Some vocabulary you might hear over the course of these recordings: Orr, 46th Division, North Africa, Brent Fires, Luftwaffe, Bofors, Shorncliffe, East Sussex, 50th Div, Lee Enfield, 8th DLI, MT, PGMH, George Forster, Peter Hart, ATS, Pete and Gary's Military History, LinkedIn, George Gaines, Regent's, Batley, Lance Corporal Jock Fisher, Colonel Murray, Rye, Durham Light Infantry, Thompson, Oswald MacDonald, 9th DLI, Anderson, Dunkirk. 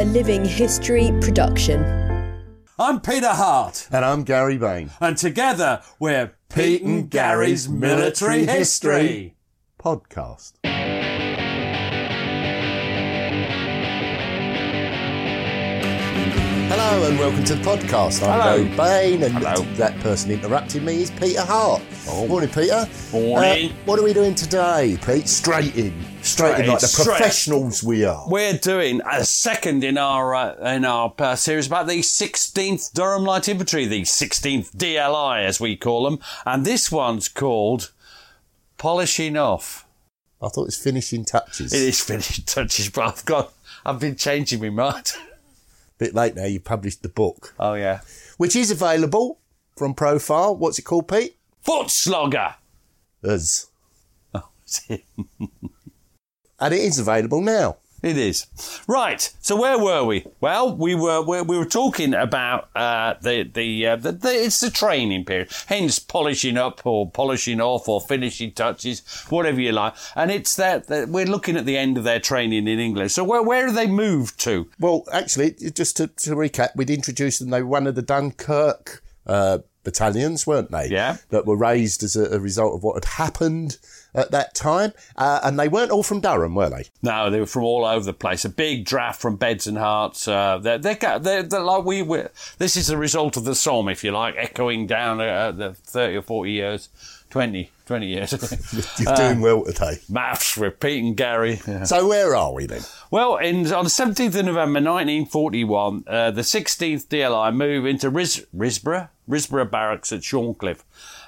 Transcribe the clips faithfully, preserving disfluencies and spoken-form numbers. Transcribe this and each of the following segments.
A Living History Production. I'm Peter Hart. And I'm Gary Bain. And together we're Pete and Gary's Military History Podcast. Hello and welcome to the podcast. I'm Hello. Gary Bain, and Hello. That person interrupting me is Peter Hart. Oh. Morning, Peter. Morning. Uh, what are we doing today, Pete? Straight in. Straight in, like the straight. Professionals we are. We're doing a second in our uh, in our uh, series about the sixteenth Durham Light Infantry, the sixteenth D L I as we call them, and this one's called Polishing Off. I thought it was Finishing Touches. It is Finishing Touches, but I've got I've been changing my mind. Bit late now. You published the book. Oh yeah, which is available from Profile. What's it called, Pete? Footsloggers. Us. Oh, it's him. And it is available now. It is. Right. So where were we? Well, we were we, we were talking about uh, the the, uh, the the it's the training period, hence polishing up or polishing off or finishing touches, whatever you like. And it's that, that we're looking at the end of their training in England. So where where have they moved to? Well, actually, just to, to recap, we'd introduced them. They were one of the Dunkirk uh, battalions, weren't they? Yeah. That were raised as a, a result of what had happened at that time, uh, and they weren't all from Durham, were they? No, they were from all over the place. A big draft from Beds and Hearts. Uh, they're, they're, they're, they're like we were. This is the result of the Somme, if you like, echoing down uh, the thirty or forty years, twenty, twenty years. You're doing um, well today. Maths with Pete and Gary. Yeah. So where are we then? Well, in, on the seventeenth of November nineteen forty-one, uh, the sixteenth D L I moved into Ris- Risborough, Risborough Barracks at Shorncliffe.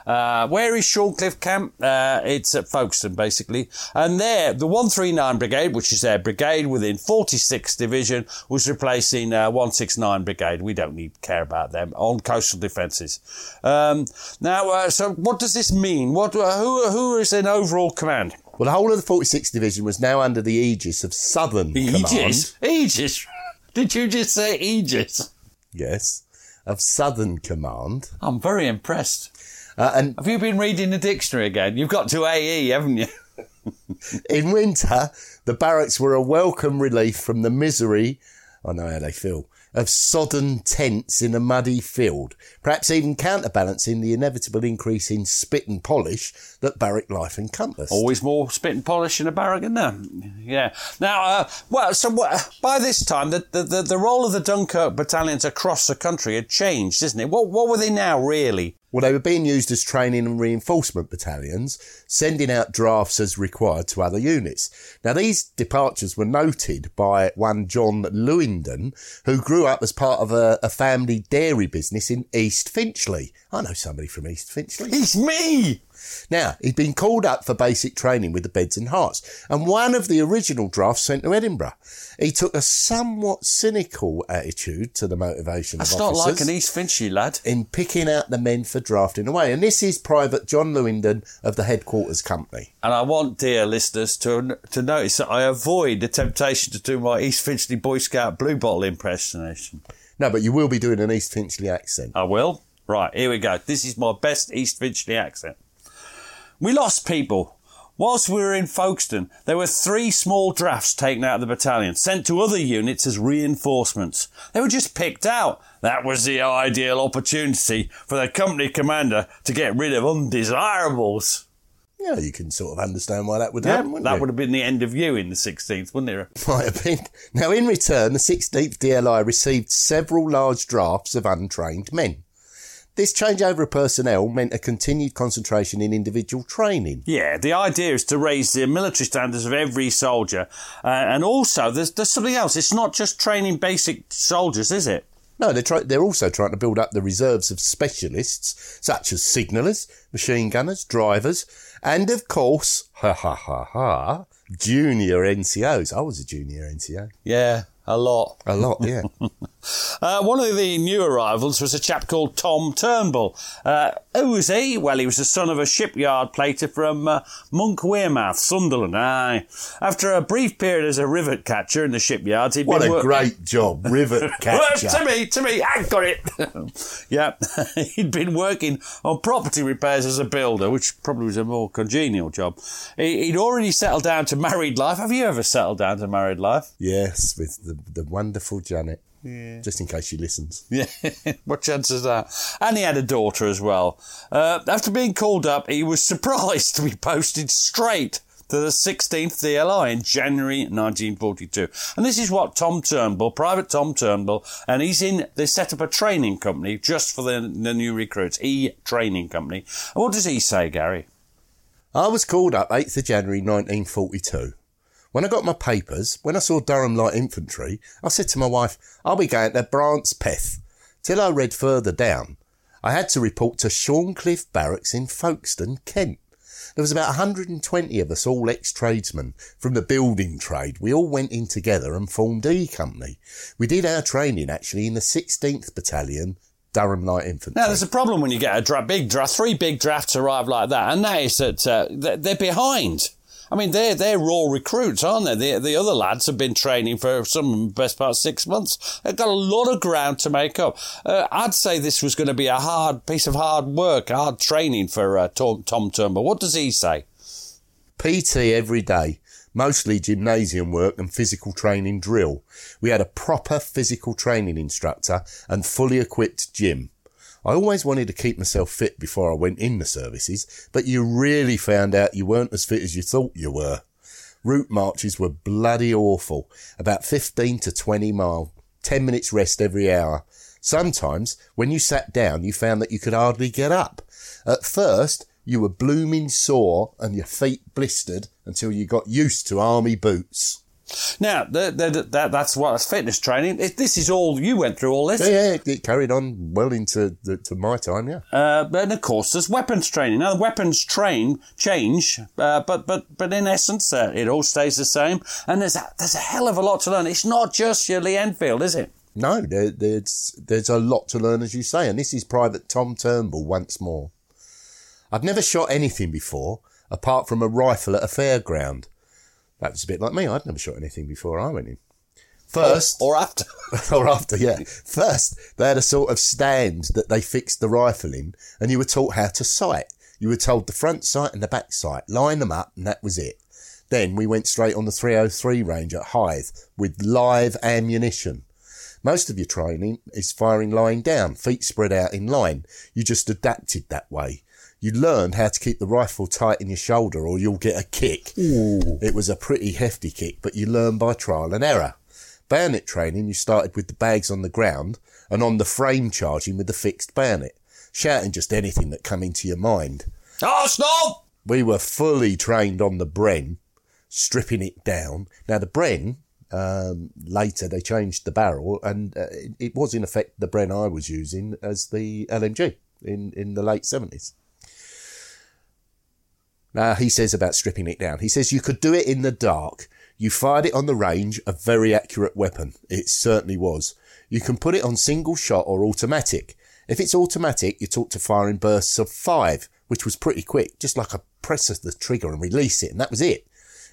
Uh, where is Shorncliffe Camp? Uh, it's at Folkestone, basically. And there, the one thirty-nine Brigade, which is their brigade within forty-sixth Division, was replacing uh, one sixty-nine Brigade. We don't need care about them on coastal defences. Um, now, uh, so what does this mean? What uh, who who is in overall command? Well, the whole of the forty-sixth Division was now under the aegis of Southern Command. Aegis? Aegis? Did you just say aegis? Yes, of Southern Command. I'm very impressed. Uh, and have you been reading the dictionary again? You've got to A E, haven't you? In winter, the barracks were a welcome relief from the misery, I know how they feel, of sodden tents in a muddy field, perhaps even counterbalancing the inevitable increase in spit and polish that barrack life encompassed. Always more spit and polish in a barrack, isn't there? Yeah. Now, uh, well, so uh, by this time, the, the, the, the role of the Dunkirk battalions across the country had changed, isn't it? What, what were they now, really? Well, they were being used as training and reinforcement battalions, sending out drafts as required to other units. Now, these departures were noted by one John Lewinden, who grew up as part of a, a family dairy business in East Finchley. I know somebody from East Finchley. It's me! Now, he'd been called up for basic training with the Beds and Hearts, and one of the original drafts sent to Edinburgh. He took a somewhat cynical attitude to the motivation That's of officers. That's not like an East Finchley lad. In picking out the men for drafting away. And this is Private John Lewinden of the Headquarters Company. And I want, dear listeners, to to notice that I avoid the temptation to do my East Finchley Boy Scout Blue Bottle impersonation. No, but you will be doing an East Finchley accent. I will? Right, here we go. This is my best East Finchley accent. We lost people. Whilst we were in Folkestone, there were three small drafts taken out of the battalion, sent to other units as reinforcements. They were just picked out. That was the ideal opportunity for the company commander to get rid of undesirables. Yeah, you can sort of understand why that would yeah, happen, wouldn't that you? Would have been the end of you in the sixteenth, wouldn't it? Might have been. Now, in return, the sixteenth D L I received several large drafts of untrained men. This changeover of personnel meant a continued concentration in individual training. Yeah, the idea is to raise the military standards of every soldier. Uh, and also, there's, there's something else. It's not just training basic soldiers, is it? No, they're, try- they're also trying to build up the reserves of specialists, such as signallers, machine gunners, drivers, and, of course, ha ha ha ha, junior N C Os. I was a junior N C O. Yeah. A lot. A lot, yeah. uh, one of the new arrivals was a chap called Tom Turnbull. Uh, who was he? Well, he was the son of a shipyard plater from uh, Monk Wearmouth, Sunderland. Aye. After a brief period as a rivet catcher in the shipyards... He'd what been a work- great job, rivet catcher. to me, to me, I got it. yeah, he'd been working on property repairs as a builder, which probably was a more congenial job. He- he'd already settled down to married life. Have you ever settled down to married life? Yes, with the The wonderful Janet. Yeah. Just in case she listens. Yeah. What chance is that? And he had a daughter as well. Uh, after being called up, he was surprised to be posted straight to the sixteenth D L I in January nineteen forty-two. And this is what Tom Turnbull, Private Tom Turnbull, and he's in, they set up a training company just for the, the new recruits, E Training Company. And what does he say, Gary? I was called up eighth of January nineteen forty-two. When I got my papers, when I saw Durham Light Infantry, I said to my wife, I'll be going to Brantspeth, till I read further down. I had to report to Shorncliffe Barracks in Folkestone, Kent. There was about one hundred twenty of us, all ex-tradesmen, from the building trade. We all went in together and formed E Company. We did our training, actually, in the sixteenth Battalion, Durham Light Infantry. Now, there's a problem when you get a dra- big draft, three big drafts arrive like that, and that is that uh, they're behind. I mean, they're, they're raw recruits, aren't they? The, the other lads have been training for some best part six months. They've got a lot of ground to make up. Uh, I'd say this was going to be a hard piece of hard work, hard training for uh, Tom, Tom Turnbull. What does he say? P T every day, mostly gymnasium work and physical training drill. We had a proper physical training instructor and fully equipped gym. I always wanted to keep myself fit before I went in the services, but you really found out you weren't as fit as you thought you were. Route marches were bloody awful, about fifteen to twenty miles, ten minutes rest every hour. Sometimes, when you sat down, you found that you could hardly get up. At first, you were blooming sore and your feet blistered until you got used to army boots. Now, the, the, the, that, that's what that's fitness training. It, this is all, you went through all this. Yeah, yeah it carried on well into the, to my time, yeah. Uh, and, of course, there's weapons training. Now, the weapons train change, uh, but, but, but in essence, uh, it all stays the same. And there's a, there's a hell of a lot to learn. It's not just your Lee Enfield, is it? No, there, there's, there's a lot to learn, as you say. And this is Private Tom Turnbull once more. I'd never shot anything before, apart from a rifle at a fairground. That was a bit like me. I'd never shot anything before I went in. First... Or, or after. or after, yeah. First, they had a sort of stand that they fixed the rifle in, and you were taught how to sight. You were told the front sight and the back sight. Line them up, and that was it. Then we went straight on the three oh three range at Hythe with live ammunition. Most of your training is firing lying down, feet spread out in line. You just adapted that way. You learned how to keep the rifle tight in your shoulder or you'll get a kick. Ooh. It was a pretty hefty kick, but you learn by trial and error. Bayonet training, you started with the bags on the ground and on the frame charging with the fixed bayonet, shouting just anything that come into your mind. Arsenal! We were fully trained on the Bren, stripping it down. Now, the Bren, um, later they changed the barrel and uh, it, it was, in effect, the Bren I was using as the L M G in, in the late seventies. Uh, he says about stripping it down. He says, you could do it in the dark. You fired it on the range, a very accurate weapon. It certainly was. You can put it on single shot or automatic. If it's automatic, you're taught to fire in bursts of five, which was pretty quick, just like a press of the trigger and release it, and that was it.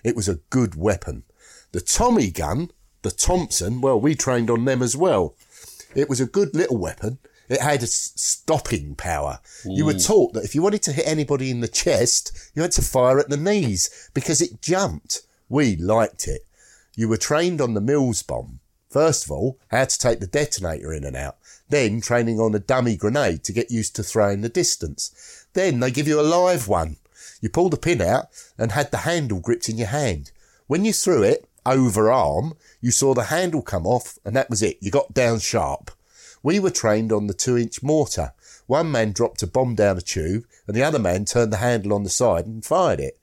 It was a good weapon. The Tommy gun, the Thompson, well, we trained on them as well. It was a good little weapon. It had a stopping power. Mm. You were taught that if you wanted to hit anybody in the chest, you had to fire at the knees because it jumped. We liked it. You were trained on the Mills bomb. First of all, how to take the detonator in and out. Then training on a dummy grenade to get used to throwing the distance. Then they give you a live one. You pulled the pin out and had the handle gripped in your hand. When you threw it over arm, you saw the handle come off, and that was it. You got down sharp. We were trained on the two-inch mortar. One man dropped a bomb down a tube, and the other man turned the handle on the side and fired it.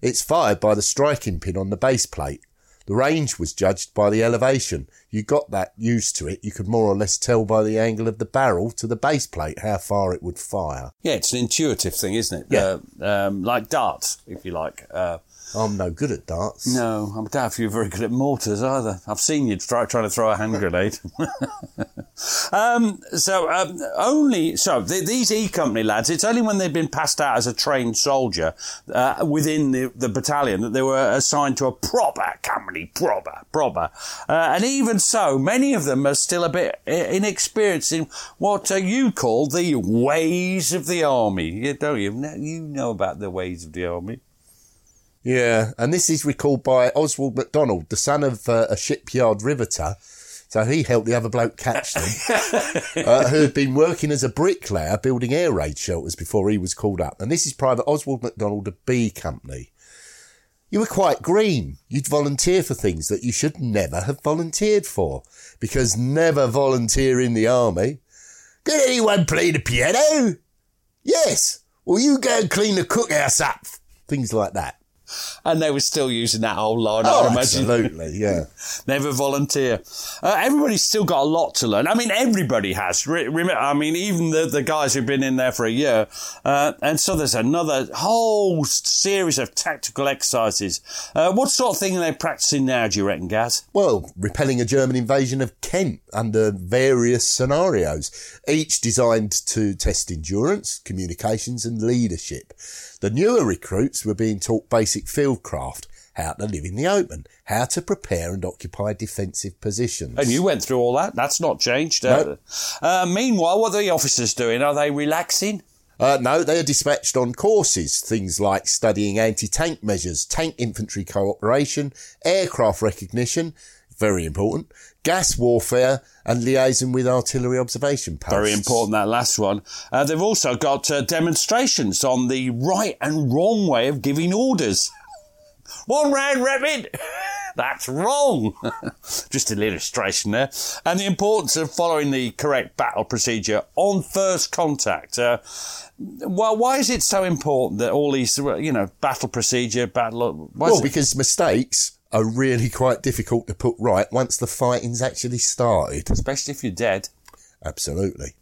It's fired by the striking pin on the base plate. The range was judged by the elevation. You got that used to it. You could more or less tell by the angle of the barrel to the base plate how far it would fire. Yeah, it's an intuitive thing, isn't it? Yeah. Uh, um, like darts, if you like. Uh, I'm no good at darts. No, I doubt if you're very good at mortars either. I've seen you try trying to throw a hand grenade. um, so um, only so th- these E Company lads. It's only when they've been passed out as a trained soldier uh, within the, the battalion that they were assigned to a proper company, proper, proper. Uh, and even so, many of them are still a bit inexperienced in what uh, you call the ways of the army. You don't you? You know about the ways of the army. Yeah, and this is recalled by Oswald MacDonald, the son of uh, a shipyard riveter. So he helped the other bloke catch them, uh, who had been working as a bricklayer building air raid shelters before he was called up. And this is Private Oswald MacDonald of B Company. You were quite green. You'd volunteer for things that you should never have volunteered for, because never volunteer in the army. Could anyone play the piano? Yes. Well, you go and clean the cookhouse up. Things like that. And they were still using that old line, oh, I imagine. Absolutely, yeah. Never volunteer. Uh, everybody's still got a lot to learn. I mean, everybody has. Re- remember, I mean, even the, the guys who've been in there for a year. Uh, and so there's another whole series of tactical exercises. Uh, what sort of thing are they practicing now, do you reckon, Gaz? Well, repelling a German invasion of Kent under various scenarios, each designed to test endurance, communications and leadership. The newer recruits were being taught basic field craft, how to live in the open, how to prepare and occupy defensive positions. And you went through all that. That's not changed. Nope. Uh, uh, meanwhile, what are the officers doing? Are they relaxing? Uh, no, they are dispatched on courses, things like studying anti-tank measures, tank infantry cooperation, aircraft recognition, very important, gas warfare and liaison with artillery observation posts. Very important, that last one. Uh, they've also got uh, demonstrations on the right and wrong way of giving orders. One round rapid. That's wrong. Just an illustration there. And the importance of following the correct battle procedure on first contact. Uh, well, why is it so important that all these, you know, battle procedure, battle... Well, it- because mistakes... are really quite difficult to put right once the fighting's actually started. Especially if you're dead. Absolutely.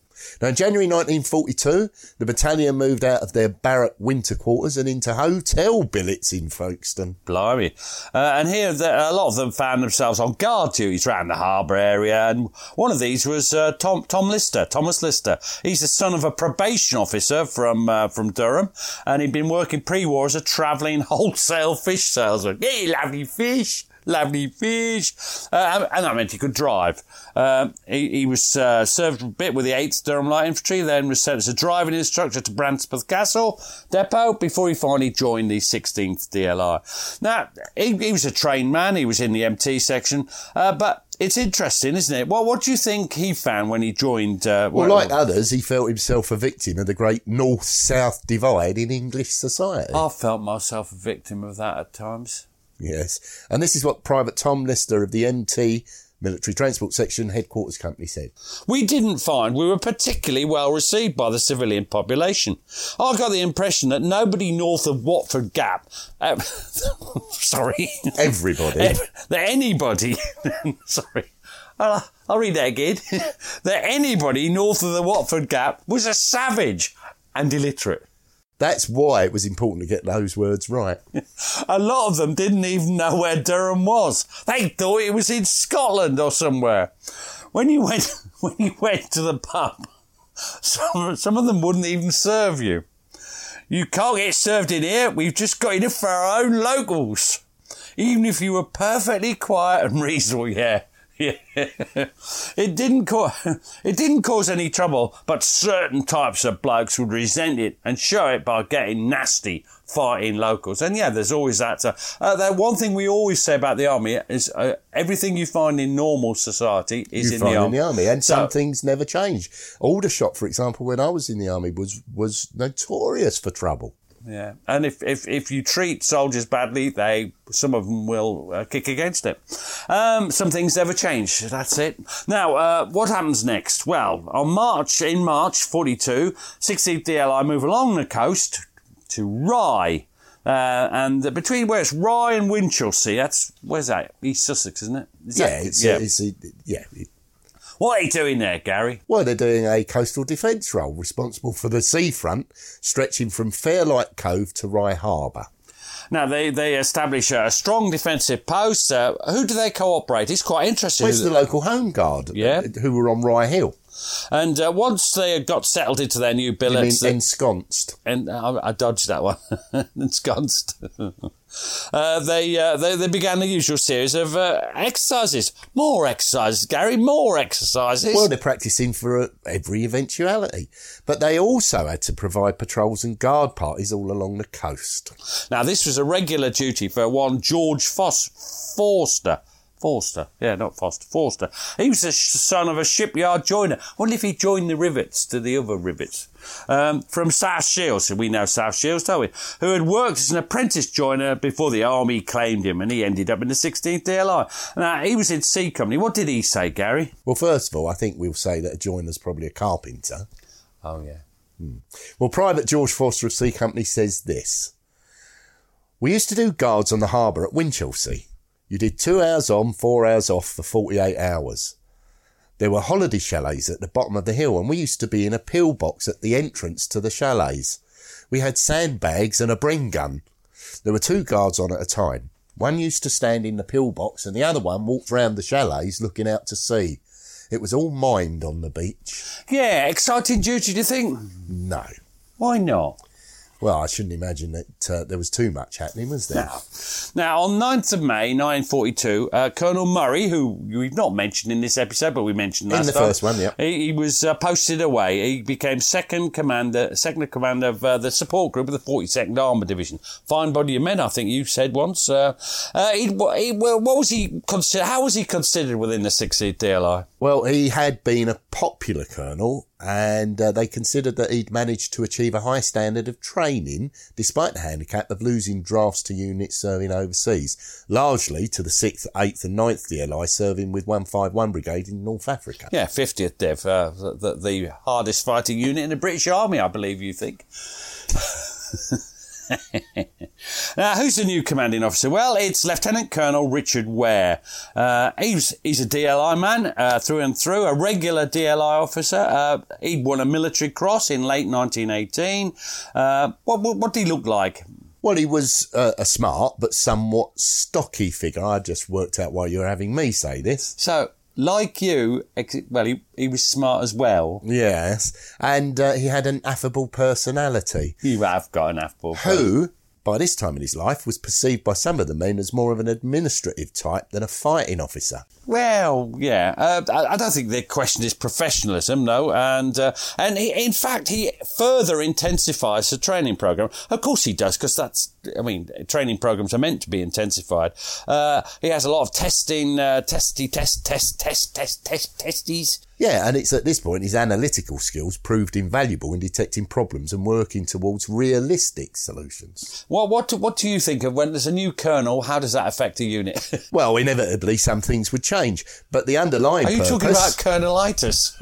Now, in January nineteen forty-two, the battalion moved out of their barrack winter quarters and into hotel billets in Folkestone. Blimey. Uh, and here, the, a lot of them found themselves on guard duties round the harbour area. And one of these was uh, Tom Tom Lister, Thomas Lister. He's the son of a probation officer from uh, from Durham. And he'd been working pre-war as a travelling wholesale fish salesman. Hey, lovely fish. Lovely fish. Uh, and that meant he could drive. Um, he, he was uh, served a bit with the eighth Durham Light Infantry, then was sent as a driving instructor to Brandsputh Castle Depot before he finally joined the sixteenth D L I. Now, he, he was a trained man. He was in the M T section. Uh, but it's interesting, isn't it? Well, what do you think he found when he joined? Uh, well, like others, he felt himself a victim of the great north-south divide in English society. I felt myself a victim of that at times. Yes, and this is what Private Tom Lister of the M T Military Transport Section Headquarters Company said. We didn't find we were particularly well received by the civilian population. I got the impression that nobody north of Watford Gap... Uh, sorry. Everybody. Every, that anybody... sorry. I'll, I'll read that again. That anybody north of the Watford Gap was a savage and illiterate. That's why it was important to get those words right. A lot of them didn't even know where Durham was. They thought it was in Scotland or somewhere. When you went when you went to the pub, some, some of them wouldn't even serve you. You can't get served in here. We've just got enough for our own locals. Even if you were perfectly quiet and reasonable, yeah. Yeah. It didn't cause it didn't cause any trouble, but certain types of blokes would resent it and show it by getting nasty, fighting locals. And yeah, there's always that. Uh, uh, that one thing we always say about the army is uh, everything you find in normal society is in the, in the army, and so, some things never change. Aldershot, for example, when I was in the army, was was notorious for trouble. Yeah, and if, if, if you treat soldiers badly, they some of them will uh, kick against it. Um, some things never change. That's it. Now, uh, what happens next? Well, on March in March forty-two, sixteenth D L I move along the coast to Rye, uh, and between where it's Rye and Winchelsea, that's where's that? East Sussex, isn't it? Is yeah, that, it's yeah, a, it's a, yeah. It, What are they doing there, Gary? Well, they're doing a coastal defence role responsible for the seafront, stretching from Fairlight Cove to Rye Harbour. Now, they, they establish a strong defensive post. Uh, who do they cooperate? It's quite interesting. Well, it's the local Home Guard, yeah, who were on Rye Hill. And uh, once they had got settled into their new billets... You mean ensconced? And uh, I dodged that one. Ensconced. Uh, they, uh, they they began the usual series of uh, exercises. More exercises, Gary, more exercises. Well, they're practising for uh, every eventuality. But they also had to provide patrols and guard parties all along the coast. Now, this was a regular duty for one George Fos- Forster. Forster, yeah, not Foster, Forster. He was the son of a shipyard joiner. I wonder if he joined the rivets to the other rivets. Um, from South Shields, we know South Shields, don't we? Who had worked as an apprentice joiner before the army claimed him, and he ended up in the sixteenth D L I. Now, he was in C Company. What did he say, Gary? Well, first of all, I think we'll say that a joiner's probably a carpenter. Oh, yeah. Hmm. Well, Private George Forster of C Company says this. We used to do guards on the harbour at Winchelsea. You did two hours on, four hours off for forty-eight hours. There were holiday chalets at the bottom of the hill, and we used to be in a pillbox at the entrance to the chalets. We had sandbags and a Bren gun. There were two guards on at a time. One used to stand in the pillbox, and the other one walked round the chalets looking out to sea. It was all mined on the beach. Yeah, exciting duty, do you think? No. Why not? Well, I shouldn't imagine that uh, there was too much happening, was there? Now, now on ninth of May, nineteen forty-two, uh, Colonel Murray, who we've not mentioned in this episode, but we mentioned last time. In the time, first one, yeah. He, he was uh, posted away. He became second commander, second commander of uh, the support group of the forty-second Armoured Division. Fine body of men, I think you said once. Uh, uh, he, he, what was he consider, how was he considered within the sixteenth D L I? Well, he had been a popular colonel, and uh, they considered that he'd managed to achieve a high standard of training despite the handicap of losing drafts to units serving overseas, largely to the sixth, eighth and ninth D L I serving with one fifty-one Brigade in North Africa. Yeah, fiftieth Div, uh, the, the hardest fighting unit in the British Army, I believe you think. Now, who's the new commanding officer? Well, it's Lieutenant Colonel Richard Ware. Uh, he's, he's a D L I man uh, through and through, a regular D L I officer. Uh, he'd won a military cross in late nineteen eighteen. Uh, what, what, what did he look like? Well, he was uh, a smart but somewhat stocky figure. I just worked out why you were having me say this. So... Like you, well, he, he was smart as well. Yes, and uh, he had an affable personality. You have got an affable personality. Who, by this time in his life, was perceived by some of the men as more of an administrative type than a fighting officer. Well, yeah, uh, I, I don't think they questioned his professionalism, no, and uh, and he, in fact, he further intensifies the training programme. Of course he does, because that's, I mean, training programmes are meant to be intensified. Uh, he has a lot of testing, uh, testy, test, test, test, test, test, testies. Yeah, and it's at this point his analytical skills proved invaluable in detecting problems and working towards realistic solutions. Well, what do, what do you think of when there's a new colonel? How does that affect a unit? Well, inevitably some things would change, but the underlying purpose... Are you purpose, talking about colonelitis?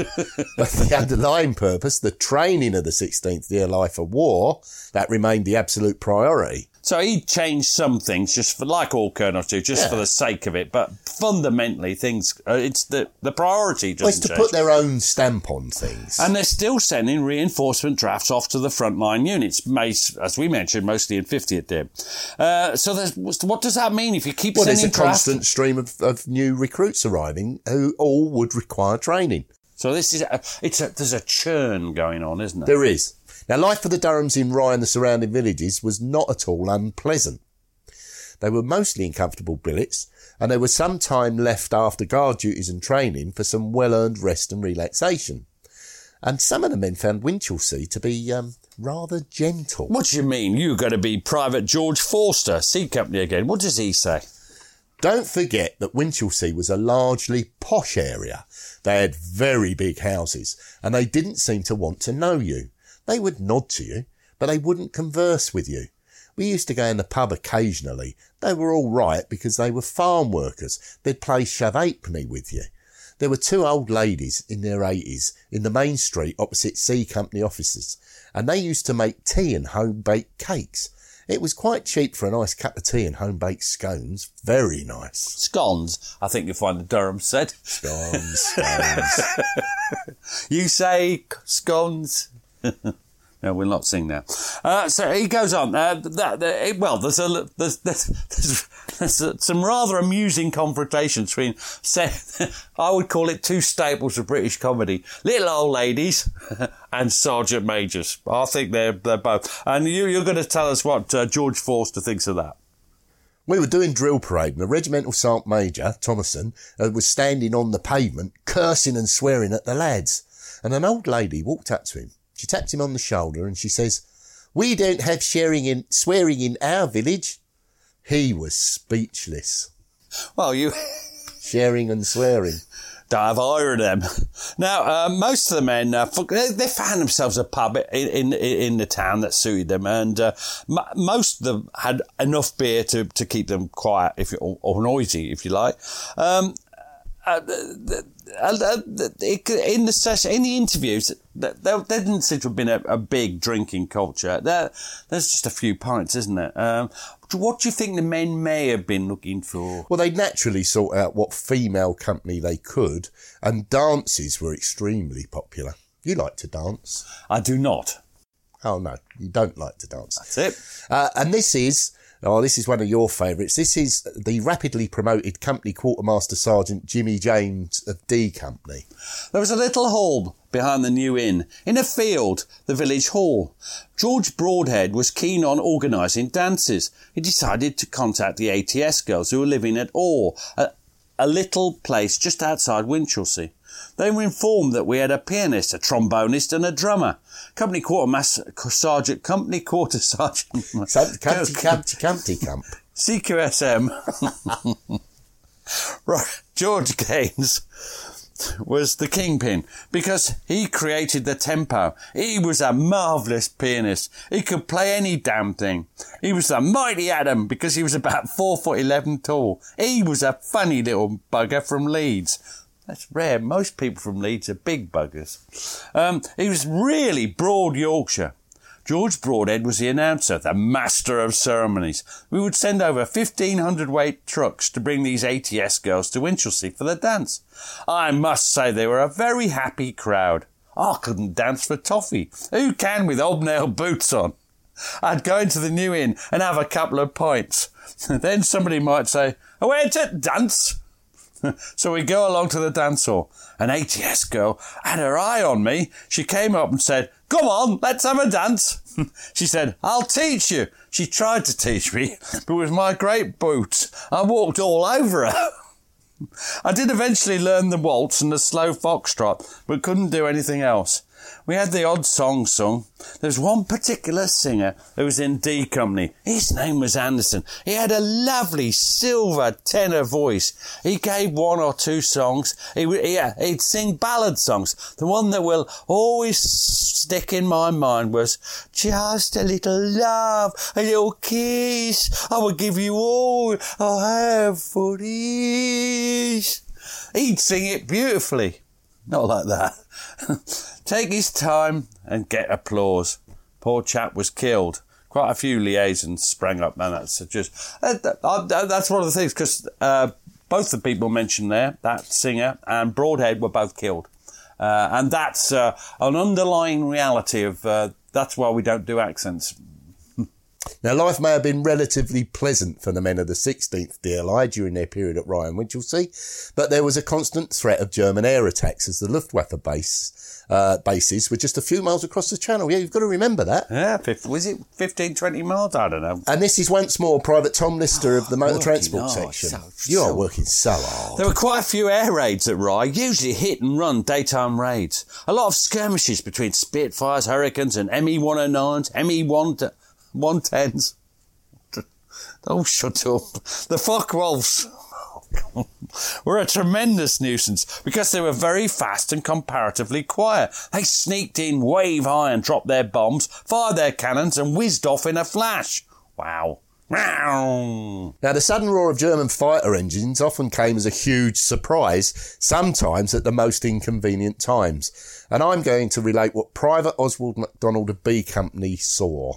But the underlying purpose, the training of the sixteenth D L I for war, that remained the absolute priority. So he changed some things, just for, like all colonels do, just yeah. for the sake of it. But fundamentally, things uh, it's the the priority doesn't well, it's to change. Put their own stamp on things. And they're still sending reinforcement drafts off to the frontline units, as we mentioned, mostly in fiftieth Div. Uh, so what does that mean if you keep well, sending drafts? Well, there's a constant stream of, of new recruits arriving who all would require training. So this is a, it's a, there's a churn going on, isn't there? There is. Now, life for the Durhams in Rye and the surrounding villages was not at all unpleasant. They were mostly in comfortable billets, and there was some time left after guard duties and training for some well-earned rest and relaxation. And some of the men found Winchelsea to be um, rather gentle. What do you mean? You're going to be Private George Forster, C Company again. What does he say? Don't forget that Winchelsea was a largely posh area. They had very big houses, and they didn't seem to want to know you. They would nod to you, but they wouldn't converse with you. We used to go in the pub occasionally. They were all right because they were farm workers. They'd play shove halfpenny with you. There were two old ladies in their eighties in the main street opposite C Company offices, and they used to make tea and home-baked cakes. It was quite cheap for a nice cup of tea and home-baked scones. Very nice. Scones, I think you'll find the Durham said. Scones, scones. You say scones. No, we'll not sing now. Uh, so he goes on. Uh, that, that, well, there's, a, there's, there's, there's, there's a, some rather amusing confrontations between, say, I would call it two staples of British comedy, little old ladies and sergeant majors. I think they're, they're both. And you, you're going to tell us what uh, George Forster thinks of that. We were doing drill parade and the regimental sergeant major, Thompson, uh, was standing on the pavement, cursing and swearing at the lads. And an old lady walked up to him. She tapped him on the shoulder and she says, "We don't have sharing in, swearing in our village." He was speechless. Well, you... Sharing and swearing. Don't have either of them. Now, uh, most of the men, uh, they, they found themselves a pub in in, in the town that suited them, and uh, m- most of them had enough beer to, to keep them quiet, if you, or, or noisy, if you like. Um, uh, the, In the session, in the interviews, there didn't seem to have been a, a big drinking culture. There, there's just a few pints, isn't there? Um, what do you think the men may have been looking for? Well, they naturally sought out what female company they could, and dances were extremely popular. You like to dance? I do not. Oh, no, you don't like to dance. That's it. Uh, and this is... Oh, this is one of your favourites. This is the rapidly promoted company quartermaster sergeant Jimmy James of D Company. There was a little hall behind the new inn, in a field, the village hall. George Broadhead was keen on organising dances. He decided to contact the A T S girls who were living at Orr, a, a little place just outside Winchelsea. They were informed that we had a pianist, a trombonist and a drummer. Company quartermaster sergeant, company quarter sergeant. Company, company, company, comp. C Q S M. Right, George Gaines was the kingpin because he created the tempo. He was a marvellous pianist. He could play any damn thing. He was a mighty Adam because he was about four foot eleven tall. He was a funny little bugger from Leeds. That's rare. Most people from Leeds are big buggers. Um, he was really broad Yorkshire. George Broadhead was the announcer, the master of ceremonies. We would send over fifteen hundred weight trucks to bring these A T S girls to Winchelsea for the dance. I must say they were a very happy crowd. I couldn't dance for toffee. Who can with hobnail boots on? I'd go into the new inn and have a couple of pints. Then somebody might say, "Where's it dance?" So we go along to the dance hall. An A T S girl had her eye on me. She came up and said, "Come on, let's have a dance." She said, "I'll teach you." She tried to teach me, but with my great boots, I walked all over her. I did eventually learn the waltz and the slow foxtrot, but couldn't do anything else. We had the odd song sung. There's one particular singer who was in D Company. His name was Anderson. He had a lovely silver tenor voice. He gave one or two songs. He, he, he'd sing ballad songs. The one that will always stick in my mind was, "Just a little love, a little kiss. I will give you all I have for this." He'd sing it beautifully. Not like that. Take his time and get applause. Poor chap was killed. Quite a few liaisons sprang up. Man, that's just that's one of the things because uh, both the people mentioned there, that singer and Broadhead, were both killed, uh, and that's uh, an underlying reality of uh, that's why we don't do accents. Now, life may have been relatively pleasant for the men of the sixteenth D L I during their period at Rye and Winchelsea, but there was a constant threat of German air attacks as the Luftwaffe base, uh, bases were just a few miles across the channel. Yeah, you've got to remember that. Yeah, was it fifteen, twenty miles? I don't know. And this is once more Private Tom Lister oh, of the Motor Transport Section. So, you are so working so hard. There were quite a few air raids at Rye, usually hit and run daytime raids. A lot of skirmishes between Spitfires, Hurricanes and M E one oh nines, M E one... One tens. Oh, shut up. The fuck wolves. were a tremendous nuisance because they were very fast and comparatively quiet. They sneaked in wave high and dropped their bombs, fired their cannons and whizzed off in a flash. Wow. Now, the sudden roar of German fighter engines often came as a huge surprise, sometimes at the most inconvenient times. And I'm going to relate what Private Oswald MacDonald of B Company saw.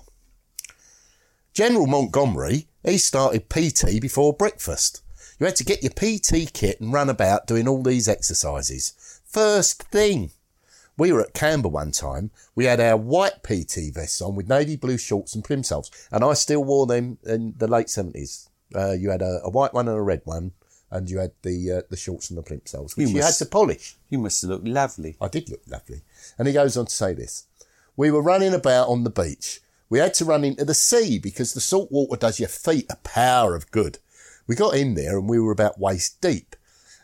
General Montgomery, he started P T before breakfast. You had to get your P T kit and run about doing all these exercises. First thing. We were at Canberra one time. We had our white P T vests on with navy blue shorts and plimsolls. And I still wore them in the late seventies. Uh, you had a, a white one and a red one. And you had the uh, the shorts and the plimsolls, which you, you must, had to polish. You must have looked lovely. I did look lovely. And he goes on to say this. We were running about on the beach. We had to run into the sea because the salt water does your feet a power of good. We got in there and we were about waist deep.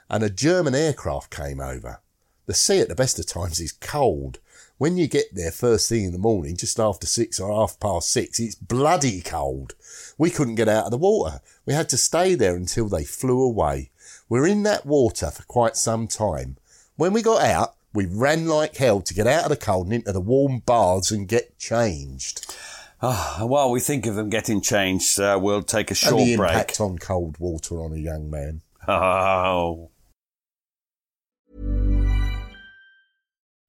And a German aircraft came over. The sea at the best of times is cold. When you get there first thing in the morning, just after six or half past six, it's bloody cold. We couldn't get out of the water. We had to stay there until they flew away. We were in that water for quite some time. When we got out, we ran like hell to get out of the cold and into the warm baths and get changed. Oh, while we think of them getting changed, uh, we'll take a short break. And the impact on cold water on a young man. Oh...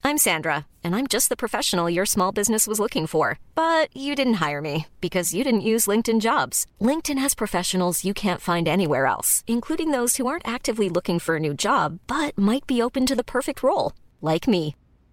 I'm Sandra, and I'm just the professional your small business was looking for. But you didn't hire me because you didn't use LinkedIn Jobs. LinkedIn has professionals you can't find anywhere else, including those who aren't actively looking for a new job, but might be open to the perfect role, like me.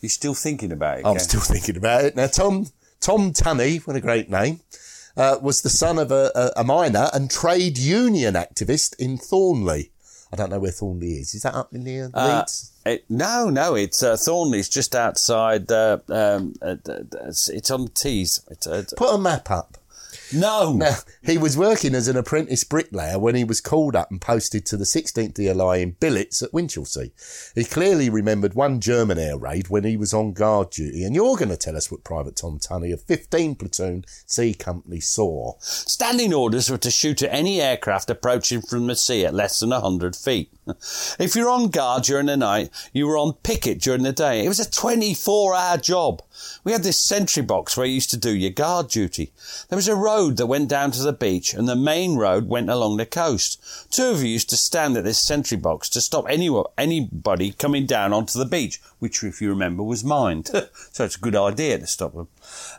You're still thinking about it. I'm Ken. still thinking about it. Now, Tom Tom Tunney, what a great name, uh, was the son of a, a, a miner and trade union activist in Thornley. I don't know where Thornley is. Is that up near Leeds? Uh, it, no, no. It's uh, Thornley's just outside. Uh, um, uh, it's, it's on the Tees. It's, uh, Put a map up. No. Now, he was working as an apprentice bricklayer when he was called up and posted to the sixteenth D L I in billets at Winchelsea. He clearly remembered one German air raid when he was on guard duty. And you're going to tell us what Private Tom Tunney of fifteen Platoon C Company saw. Standing orders were to shoot at any aircraft approaching from the sea at less than one hundred feet. If you're on guard during the night, you were on picket during the day. It was a twenty-four hour job. We had this sentry box where you used to do your guard duty. There was a road that went down to the beach and the main road went along the coast. Two of you used to stand at this sentry box to stop anyone, anybody coming down onto the beach, which, if you remember, was mined. So it's a good idea to stop them.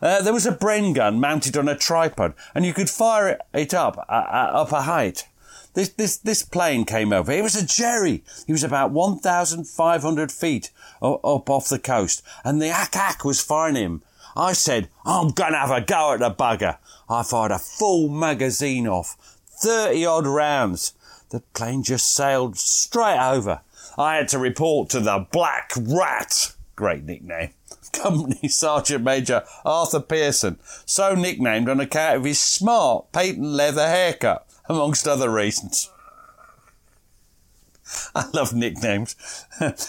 Uh, there was a Bren gun mounted on a tripod and you could fire it, it up, uh, uh, up a height. This, this, this plane came over. It was a Jerry. He was about one thousand five hundred feet up off the coast and the Ack Ack was firing him. I said, I'm going to have a go at the bugger. I fired a full magazine off, thirty-odd rounds. The plane just sailed straight over. I had to report to the Black Rat, great nickname, Company Sergeant Major Arthur Pearson, so nicknamed on account of his smart patent leather haircut, amongst other reasons. I love nicknames.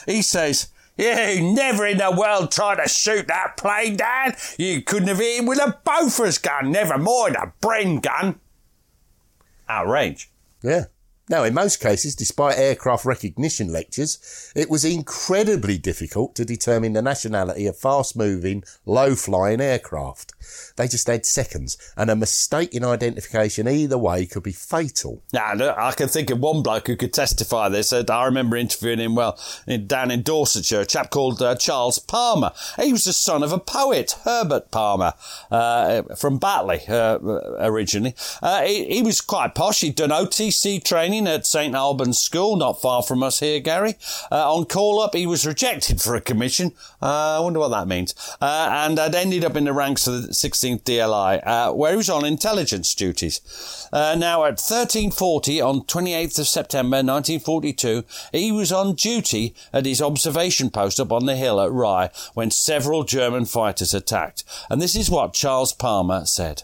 He says, "You never in the world tried to shoot that plane down. You couldn't have hit him with a Bofors gun, never mind a Bren gun." Outrage. Yeah. Now, in most cases, despite aircraft recognition lectures, it was incredibly difficult to determine the nationality of fast-moving, low-flying aircraft. They just had seconds, and a mistake in identification either way could be fatal. Now, look, I can think of one bloke who could testify this. I remember interviewing him, well, down in Dorsetshire, a chap called uh, Charles Palmer. He was the son of a poet, Herbert Palmer, uh, from Batley, uh, originally. Uh, he, he was quite posh. He'd done O T C training at Saint Alban's School, not far from us here, Gary. Uh, on call-up, he was rejected for a commission. Uh, I wonder what that means. Uh, and had ended up in the ranks of the sixteenth D L I, uh, where he was on intelligence duties. Uh, now, at thirteen forty, on twenty-eighth of September nineteen forty-two, he was on duty at his observation post up on the hill at Rye when several German fighters attacked. And this is what Charles Palmer said.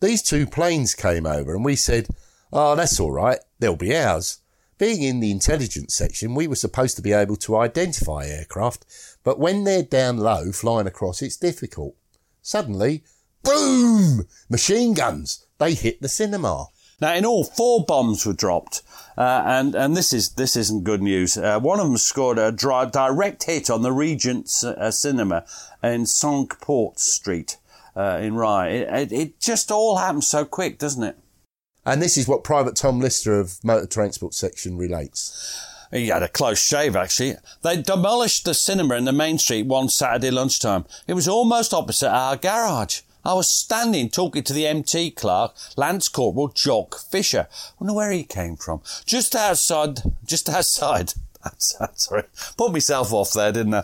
These two planes came over and we said, "Oh, that's all right. They'll be ours." Being in the intelligence section, we were supposed to be able to identify aircraft, but when they're down low, flying across, it's difficult. Suddenly, boom! Machine guns. They hit the cinema. Now, in all, four bombs were dropped. Uh, and, and this is, this isn't good news. Uh, one of them scored a dry, direct hit on the Regent's uh, cinema in Cinqueport Street, uh, in Rye. It, it, it just all happens so quick, doesn't it? And this is what Private Tom Lister of Motor Transport Section relates. He had a close shave, actually. They demolished the cinema in the main street one Saturday lunchtime. It was almost opposite our garage. I was standing talking to the M T clerk, Lance Corporal Jock Fisher. I wonder where he came from. Just outside, just outside. I'm sorry, put myself off there, didn't I?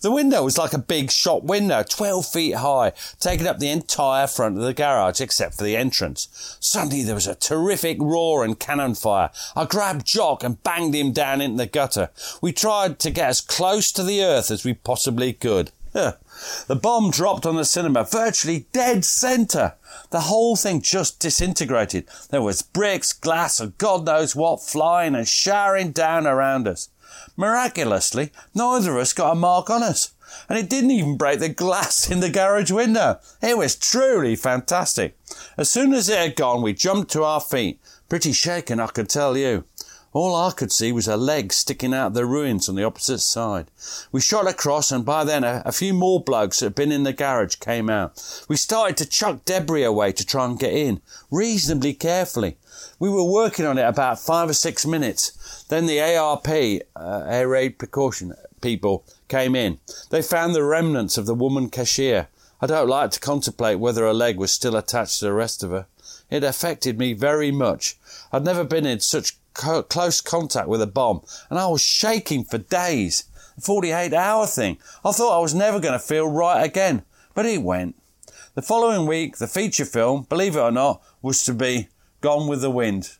The window was like a big shop window, twelve feet high, taking up the entire front of the garage, except for the entrance. Suddenly there was a terrific roar and cannon fire. I grabbed Jock and banged him down into the gutter. We tried to get as close to the earth as we possibly could. The bomb dropped on the cinema, virtually dead centre. The whole thing just disintegrated. There was bricks, glass and God knows what flying and showering down around us. Miraculously, neither of us got a mark on us. And it didn't even break the glass in the garage window. It was truly fantastic. As soon as it had gone, we jumped to our feet. Pretty shaken, I can tell you. All I could see was a leg sticking out of the ruins on the opposite side. We shot across and by then a, a few more blokes that had been in the garage came out. We started to chuck debris away to try and get in, reasonably carefully. We were working on it about five or six minutes. Then the A R P, uh, Air Raid Precaution people, came in. They found the remnants of the woman cashier. I don't like to contemplate whether her leg was still attached to the rest of her. It affected me very much. I'd never been in such close contact with a bomb, and I was shaking for days. The forty-eight hour thing. I thought I was never going to feel right again, but it went. The following week, the feature film, believe it or not, was to be Gone with the Wind.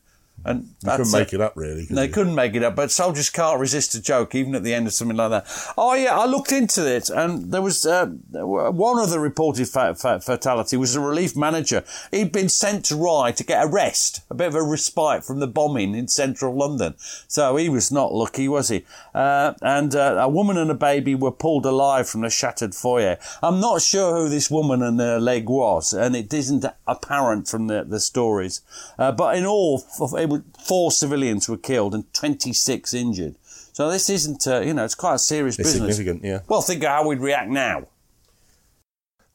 And you couldn't make it, it up, really. Could they you? Couldn't make it up, but soldiers can't resist a joke, even at the end of something like that. Oh, yeah, I looked into it, and there was uh, one of the reported fa- fa- fatality was a relief manager. He'd been sent to Rye to get a rest, a bit of a respite from the bombing in central London. So he was not lucky, was he? Uh, and uh, a woman and a baby were pulled alive from the shattered foyer. I'm not sure who this woman and her leg was, and it isn't apparent from the, the stories. Uh, but in all, it was four civilians were killed and twenty-six injured. So this isn't, uh, you know, it's quite a serious it's business. It's significant, yeah. Well, think of how we'd react now.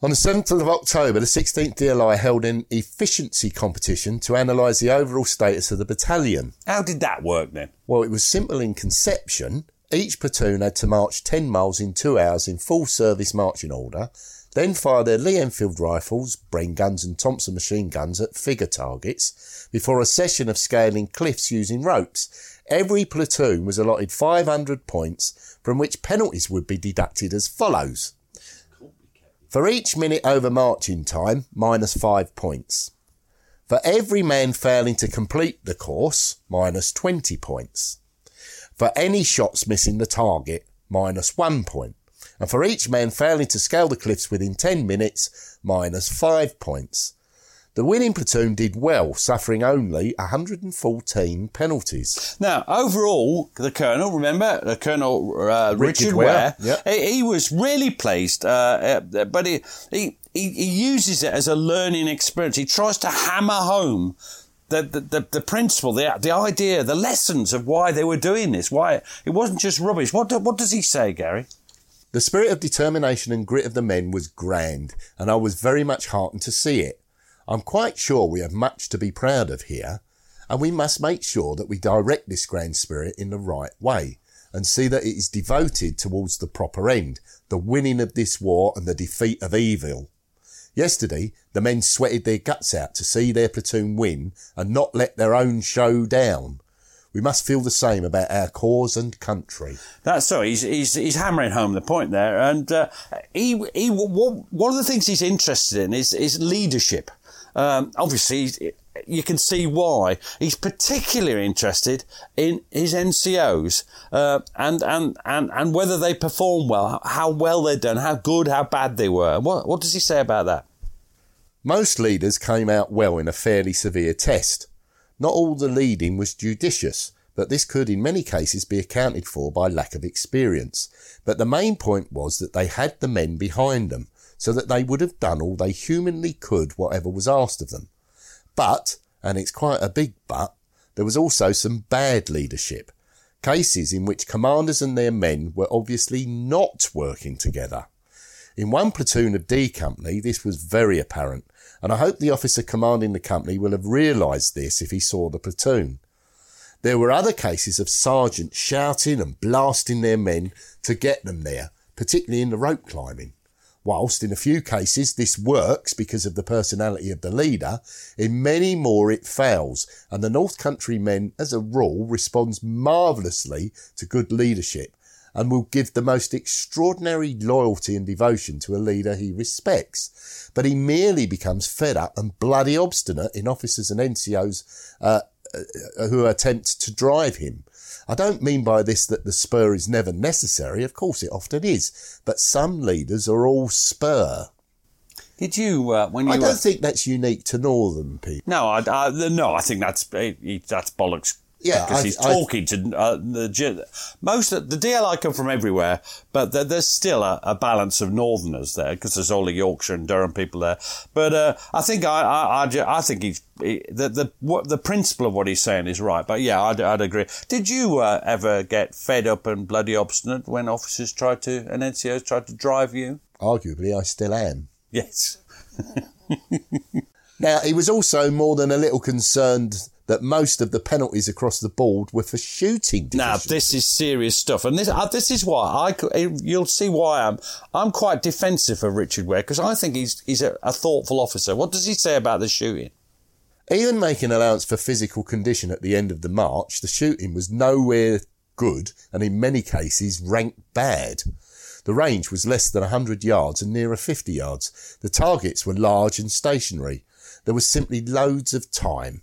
On the seventh of October, the sixteenth D L I held an efficiency competition to analyse the overall status of the battalion. How did that work then? Well, it was simple in conception. Each platoon had to march ten miles in two hours in full service marching order, then fire their Lee Enfield rifles, Bren guns and Thompson machine guns at figure targets before a session of scaling cliffs using ropes. Every platoon was allotted five hundred points, from which penalties would be deducted as follows. For each minute over marching time, minus five points. For every man failing to complete the course, minus twenty points. For any shots missing the target, minus one point. And for each man failing to scale the cliffs within ten minutes, minus five points. The winning platoon did well, suffering only one hundred fourteen penalties. Now, overall, the Colonel, remember, the Colonel uh, Richard, Richard Ware, Ware. Yep. He, he was really pleased, uh, but he, he, he uses it as a learning experience. He tries to hammer home The, the, the principle, the, the idea, the lessons of why they were doing this, why it wasn't just rubbish. What, do, what does he say, Gary? The spirit of determination and grit of the men was grand, and I was very much heartened to see it. I'm quite sure we have much to be proud of here, and we must make sure that we direct this grand spirit in the right way and see that it is devoted towards the proper end, the winning of this war and the defeat of evil. Yesterday, the men sweated their guts out to see their platoon win and not let their own show down. We must feel the same about our cause and country. That's so. He's he's, he's hammering home the point there. And uh, he he one of the things he's interested in is is leadership. Um, obviously, you can see why he's particularly interested in his N C Os uh, and, and and and whether they perform well, how well they're done, how good, how bad they were. What what does he say about that? Most leaders came out well in a fairly severe test. Not all the leading was judicious, but this could in many cases be accounted for by lack of experience. But the main point was that they had the men behind them, so that they would have done all they humanly could, whatever was asked of them. But, and it's quite a big but, there was also some bad leadership. Cases in which commanders and their men were obviously not working together. In one platoon of D Company, this was very apparent, and I hope the officer commanding the company will have realised this if he saw the platoon. There were other cases of sergeants shouting and blasting their men to get them there, particularly in the rope climbing. Whilst in a few cases this works because of the personality of the leader, in many more it fails, and the North Country men, as a rule, responds marvellously to good leadership and will give the most extraordinary loyalty and devotion to a leader he respects. But he merely becomes fed up and bloody obstinate in officers and N C Os uh, who attempt to drive him. I don't mean by this that the spur is never necessary. Of course it often is. But some leaders are all spur. Did you, uh, when you I don't were... think that's unique to Northern people. No, I, I, no, I think that's that's bollocks. Yeah, because I, he's talking I, to uh, the most. Of, the D L I come from everywhere, but there, there's still a, a balance of Northerners there because there's all the Yorkshire and Durham people there. But uh, I think I I, I, I think he's he, the the what, the principle of what he's saying is right. But yeah, I'd, I'd agree. Did you uh, ever get fed up and bloody obstinate when officers tried to and N C Os tried to drive you? Arguably, I still am. Yes. Now, he was also more than a little concerned that most of the penalties across the board were for shooting. Now, this is serious stuff. And this uh, this is why I, you'll see why I'm I'm quite defensive of Richard Ware, because I think he's he's a, a thoughtful officer. What does he say about the shooting? Even making allowance for physical condition at the end of the march, the shooting was nowhere good and in many cases ranked bad. The range was less than one hundred yards and nearer fifty yards. The targets were large and stationary. There was simply loads of time.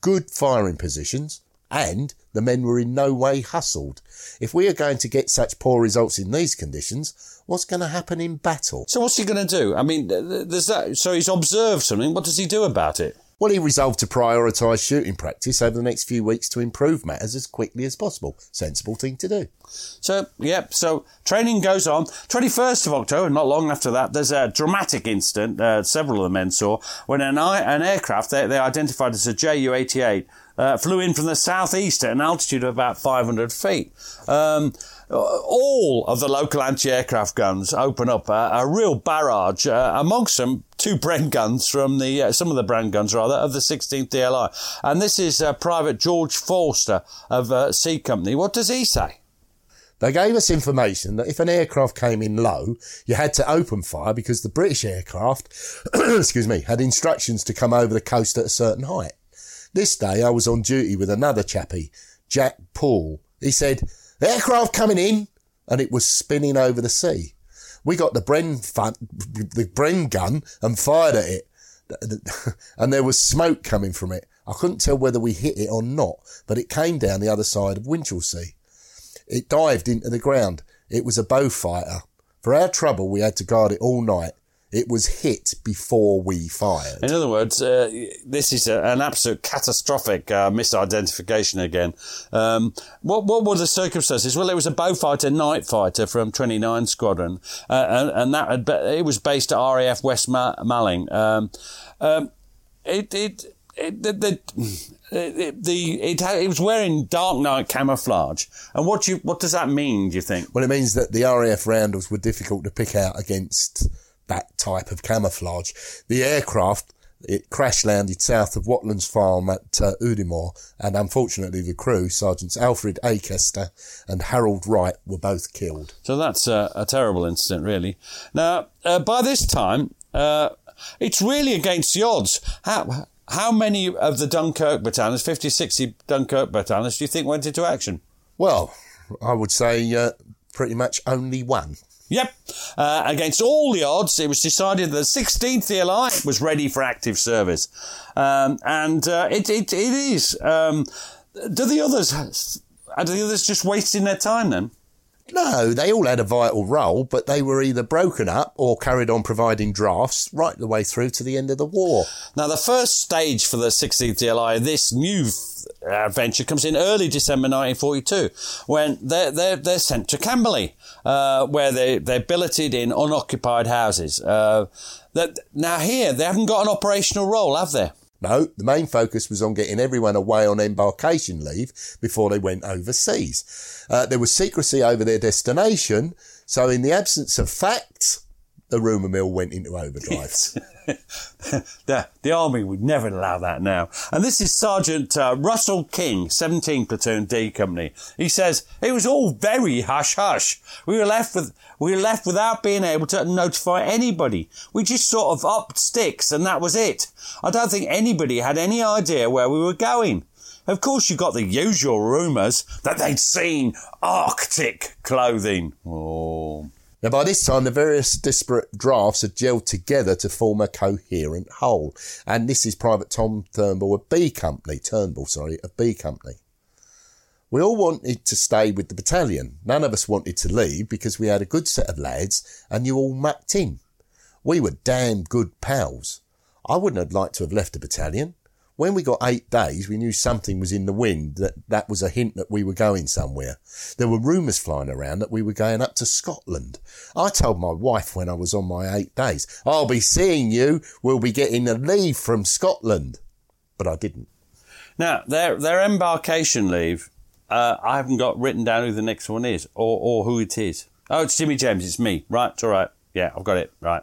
Good firing positions, and the men were in no way hustled. If we are going to get such poor results in these conditions, what's going to happen in battle? So what's he going to do? I mean, there's that. So he's observed something. What does he do about it? Well, he resolved to prioritise shooting practice over the next few weeks to improve matters as quickly as possible. Sensible thing to do. So, yep, so training goes on. twenty-first of October, not long after that, there's a dramatic incident, uh, several of the men saw, when an, an aircraft they, they identified as a J U eighty-eight uh, flew in from the southeast at an altitude of about five hundred feet. Um, all of the local anti-aircraft guns open up a, a real barrage, uh, amongst them two Bren guns from the, uh, some of the Bren guns rather, of the sixteenth D L I. And this is uh, Private George Forster of uh, C Company. What does he say? They gave us information that if an aircraft came in low, you had to open fire because the British aircraft, excuse me, had instructions to come over the coast at a certain height. This day I was on duty with another chappie, Jack Paul. He said, "Aircraft coming in," and it was spinning over the sea. we got the Bren fan, the Bren gun and fired at it. And there was smoke coming from it. I couldn't tell whether we hit it or not, but it came down the other side of Winchelsea. It dived into the ground. It was a bow fighter. For our trouble, we had to guard it all night. It was hit before we fired. In other words, uh, this is a, an absolute catastrophic uh, misidentification again. Um, what, what were the circumstances? Well, it was a bow fighter, night fighter from twenty-nine Squadron, uh, and, and that had be- it was based at R A F West Ma- Malling. Um, um, it, it, it, the, the, it, the, it, it was wearing dark night camouflage. And what do you, what does that mean, do you think? Well, it means that the R A F roundels were difficult to pick out against that type of camouflage. The aircraft, it crash landed south of Watlands Farm at uh, Udimore, and unfortunately the crew, Sergeants Alfred Acaster and Harold Wright, were both killed. So that's uh, a terrible incident, really. Now, uh, by this time, uh, it's really against the odds. How, how many of the Dunkirk battalions, fifty, sixty Dunkirk battalions, do you think went into action? Well, I would say uh, pretty much only one. Yep. Uh, against all the odds, it was decided that the sixteenth D L I was ready for active service. Um, and uh, it, it, it is. Um, do the others, are the others just wasting their time then? No, they all had a vital role, but they were either broken up or carried on providing drafts right the way through to the end of the war. Now, the first stage for the sixteenth D L I, this new adventure, comes in early December nineteen forty-two, when they're, they're, they're sent to Camberley, uh, where they, they're billeted in unoccupied houses. Uh, that, now, here, they haven't got an operational role, have they? No, the main focus was on getting everyone away on embarkation leave before they went overseas. Uh, there was secrecy over their destination, so in the absence of facts, the rumour mill went into overdrive. the, the army would never allow that now. And this is Sergeant uh, Russell King, seventeenth Platoon D Company. He says, it was all very hush-hush. We were left with... We were left without being able to notify anybody. We just sort of upped sticks and that was it. I don't think anybody had any idea where we were going. Of course, you got the usual rumours that they'd seen Arctic clothing. Oh. Now, by this time, the various disparate drafts had gelled together to form a coherent whole. And this is Private Tom Turnbull of B Company, Turnbull, sorry, of B Company. We all wanted to stay with the battalion. None of us wanted to leave because we had a good set of lads and you all mucked in. We were damn good pals. I wouldn't have liked to have left the battalion. When we got eight days, we knew something was in the wind, that that was a hint that we were going somewhere. There were rumours flying around that we were going up to Scotland. I told my wife when I was on my eight days, I'll be seeing you, we'll be getting a leave from Scotland. But I didn't. Now, their their embarkation leave... Uh, I haven't got written down who the next one is or, or who it is. Oh, it's Jimmy James. It's me. Right. It's all right. Yeah, I've got it. Right.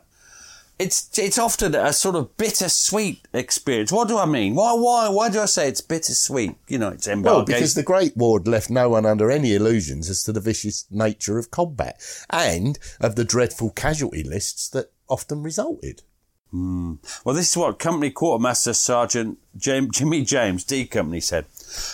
It's it's often a sort of bittersweet experience. What do I mean? Why why why do I say it's bittersweet? You know, it's embarkation. Well, because the Great War left no one under any illusions as to the vicious nature of combat and of the dreadful casualty lists that often resulted. Mm. Well, this is what Company Quartermaster Sergeant Jim, Jimmy James, D Company, said.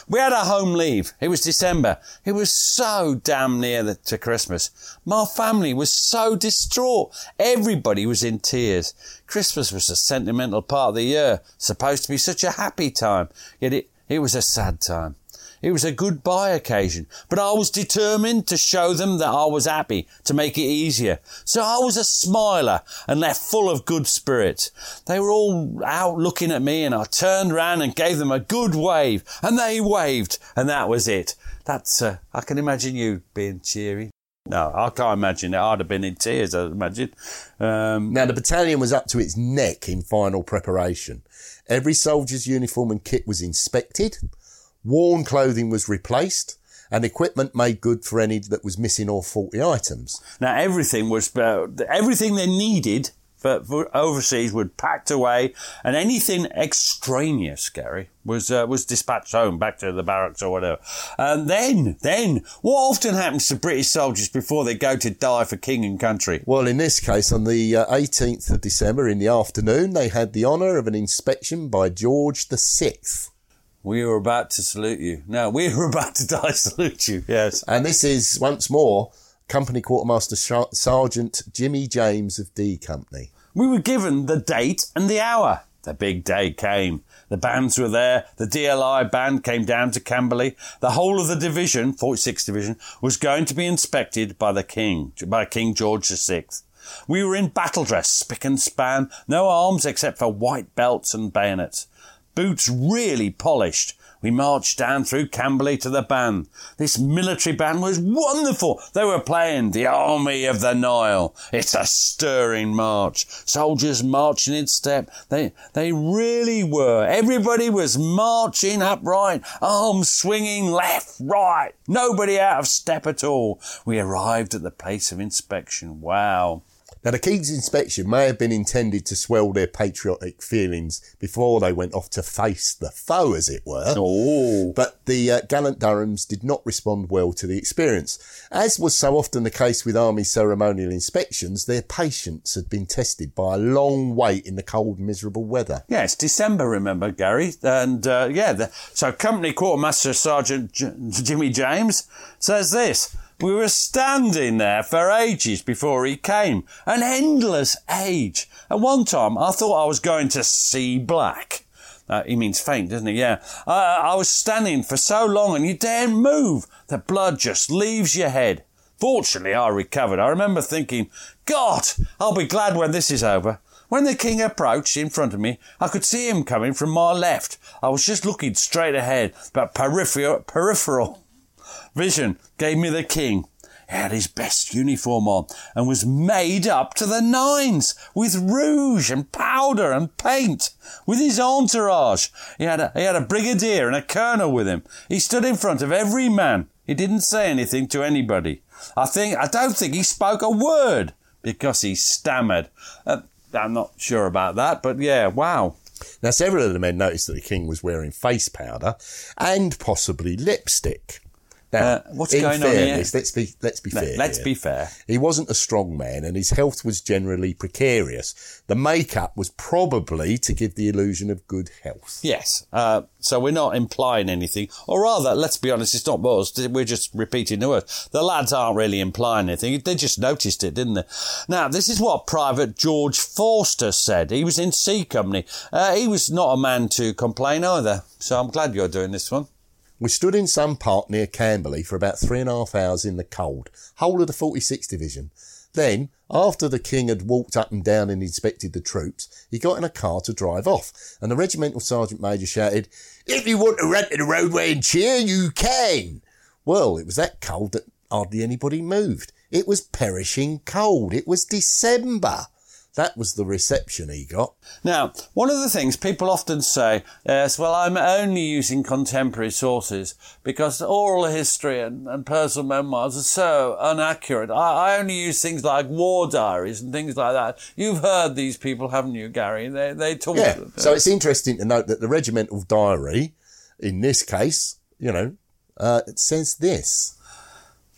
We had a home leave. It was December. It was so damn near the, to Christmas. My family was so distraught. Everybody was in tears. Christmas was a sentimental part of the year, supposed to be such a happy time. Yet it, it was a sad time. It was a goodbye occasion, but I was determined to show them that I was happy, to make it easier. So I was a smiler and left full of good spirits. They were all out looking at me and I turned round and gave them a good wave and they waved and that was it. That's, uh, I can imagine you being cheery. No, I can't imagine it. I'd have been in tears, I imagine. Um, now, the battalion was up to its neck in final preparation. Every soldier's uniform and kit was inspected. Worn clothing was replaced and equipment made good for any that was missing or faulty items. Now, everything was uh, everything they needed for, for overseas was packed away and anything extraneous, Gary, was uh, was dispatched home, back to the barracks or whatever. And then, then, what often happens to British soldiers before they go to die for king and country? Well, in this case, on the uh, eighteenth of December in the afternoon, they had the honour of an inspection by George the Sixth. We were about to salute you. No, we were about to die salute you, yes. And this is, once more, Company Quartermaster Sh- Sergeant Jimmy James of D Company. We were given the date and the hour. The big day came. The bands were there. The D L I band came down to Camberley. The whole of the division, forty-sixth Division, was going to be inspected by the King, by King George the sixth. We were in battle dress, spick and span, no arms except for white belts and bayonets. Boots really polished. We marched down through Camberley to the band. This military band was wonderful. They were playing The Army of the Nile. It's a stirring march. Soldiers marching in step. They they really were. Everybody was marching upright, arms swinging left, right. Nobody out of step at all. We arrived at the place of inspection. Wow. Now, the King's inspection may have been intended to swell their patriotic feelings before they went off to face the foe, as it were. Oh. But the uh, gallant Durhams did not respond well to the experience. As was so often the case with army ceremonial inspections, their patience had been tested by a long wait in the cold, miserable weather. Yeah, it's December, remember, Gary? And, uh, yeah, the, so Company Quartermaster Sergeant J- Jimmy James says this. We were standing there for ages before he came. An endless age. At one time, I thought I was going to see black. Uh, he means faint, doesn't he? Yeah. Uh, I was standing for so long and you daren't move. The blood just leaves your head. Fortunately, I recovered. I remember thinking, God, I'll be glad when this is over. When the King approached in front of me, I could see him coming from my left. I was just looking straight ahead, but peripheral, peripheral. vision gave me the King. He had his best uniform on and was made up to the nines with rouge and powder and paint. With his entourage, he had a, he had a brigadier and a colonel with him. He stood in front of every man. He didn't say anything to anybody. I think I don't think he spoke a word because he stammered. Uh, I'm not sure about that, but yeah, wow. Now, several of the men noticed that the King was wearing face powder and possibly lipstick. Now, uh, what's going fairness, on here? Let's be let's be fair. Let's here. be fair. He wasn't a strong man, and his health was generally precarious. The makeup was probably to give the illusion of good health. Yes. Uh, so we're not implying anything, or rather, let's be honest, it's not us. We're just repeating the words. The lads aren't really implying anything. They just noticed it, didn't they? Now, this is what Private George Forster said. He was in C Company. Uh, he was not a man to complain either. So I'm glad you're doing this one. We stood in some park near Camberley for about three and a half hours in the cold, whole of the forty-sixth Division. Then, after the King had walked up and down and inspected the troops, he got in a car to drive off, and the regimental sergeant major shouted, "If you want to run to the roadway and cheer, you can!" Well, it was that cold that hardly anybody moved. It was perishing cold. It was December. That was the reception he got. Now, one of the things people often say is, well, I'm only using contemporary sources because oral history and, and personal memoirs are so inaccurate. I, I only use things like war diaries and things like that. You've heard these people, haven't you, Gary? They, they talk. Yeah, so it's interesting to note that the regimental diary, in this case, you know, uh, it says this.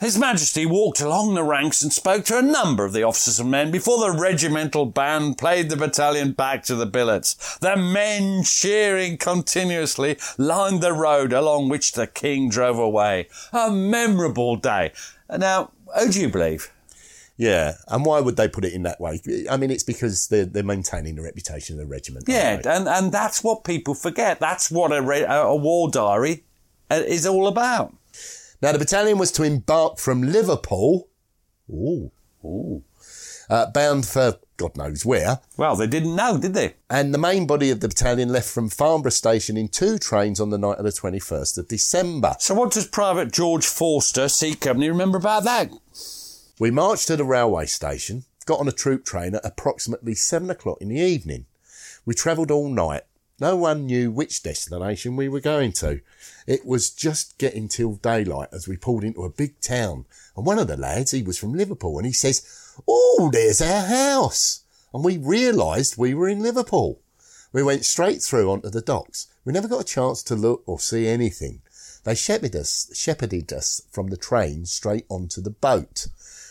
His Majesty walked along the ranks and spoke to a number of the officers and men before the regimental band played the battalion back to the billets. The men, cheering continuously, lined the road along which the King drove away. A memorable day. Now, who do you believe? Yeah, and why would they put it in that way? I mean, it's because they're, they're maintaining the reputation of the regiment. Yeah, and, and that's what people forget. That's what a, re- a war diary is all about. Now, the battalion was to embark from Liverpool, ooh, ooh, uh, bound for God knows where. Well, they didn't know, did they? And the main body of the battalion left from Farnborough Station in two trains on the night of the twenty-first of December. So what does Private George Forster, C Company, remember about that? We marched to the railway station, got on a troop train at approximately seven o'clock in the evening. We travelled all night. No one knew which destination we were going to. It was just getting till daylight as we pulled into a big town. And one of the lads, he was from Liverpool, and he says, "Oh, there's our house." And we realised we were in Liverpool. We went straight through onto the docks. We never got a chance to look or see anything. They shepherded us, shepherded us from the train straight onto the boat,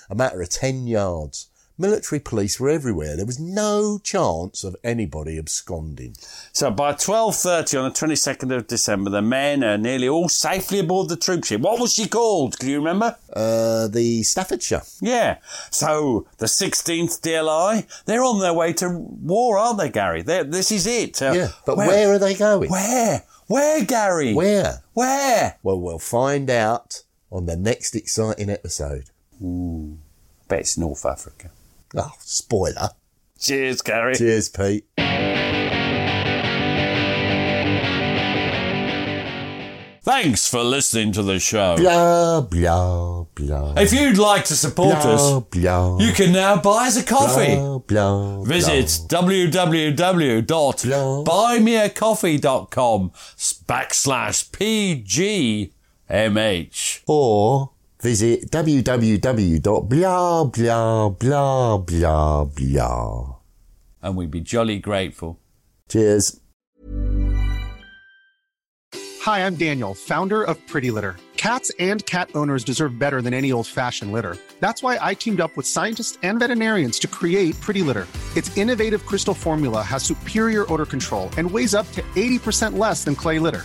a matter of ten yards. Military police were everywhere. There was no chance of anybody absconding. So by twelve thirty on the twenty-second of December, the men are nearly all safely aboard the troopship. What was she called? Can you remember? Uh, the Staffordshire. Yeah. So the sixteenth D L I, they're on their way to war, aren't they, Gary? They're, this is it. Uh, yeah, but where, where are they going? Where? Where, Gary? Where? Where? Well, we'll find out on the next exciting episode. Ooh. I bet it's North Africa. Oh, spoiler. Cheers, Gary. Cheers, Pete. Thanks for listening to the show. Blah, blah, blah. If you'd like to support blah, us, blah, you can now buy us a coffee. Blah, blah, Visit www.buymeacoffee.com backslash PGMH. Or... visit www dot blah blah blah blah blah. And we'd be jolly grateful. Cheers. Hi, I'm Daniel, founder of Pretty Litter. Cats and cat owners deserve better than any old-fashioned litter. That's why I teamed up with scientists and veterinarians to create Pretty Litter. Its innovative crystal formula has superior odor control and weighs up to eighty percent less than clay litter.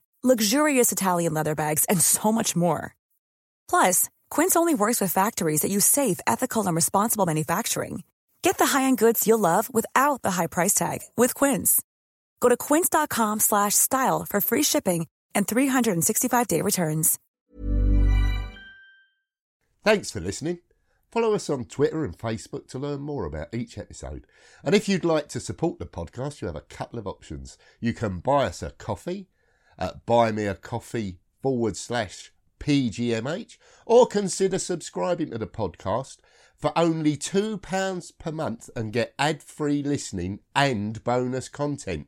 Luxurious Italian leather bags, and so much more. Plus, Quince only works with factories that use safe, ethical, and responsible manufacturing. Get the high-end goods you'll love without the high price tag with Quince. Go to quince.com slash style for free shipping and three sixty-five day returns. Thanks for listening. Follow us on Twitter and Facebook to learn more about each episode. And if you'd like to support the podcast, you have a couple of options. You can buy us a coffee at buymeacoffee forward slash PGMH, or consider subscribing to the podcast for only two pounds per month and get ad-free listening and bonus content.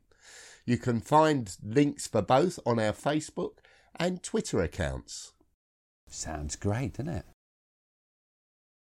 You can find links for both on our Facebook and Twitter accounts. Sounds great, doesn't it?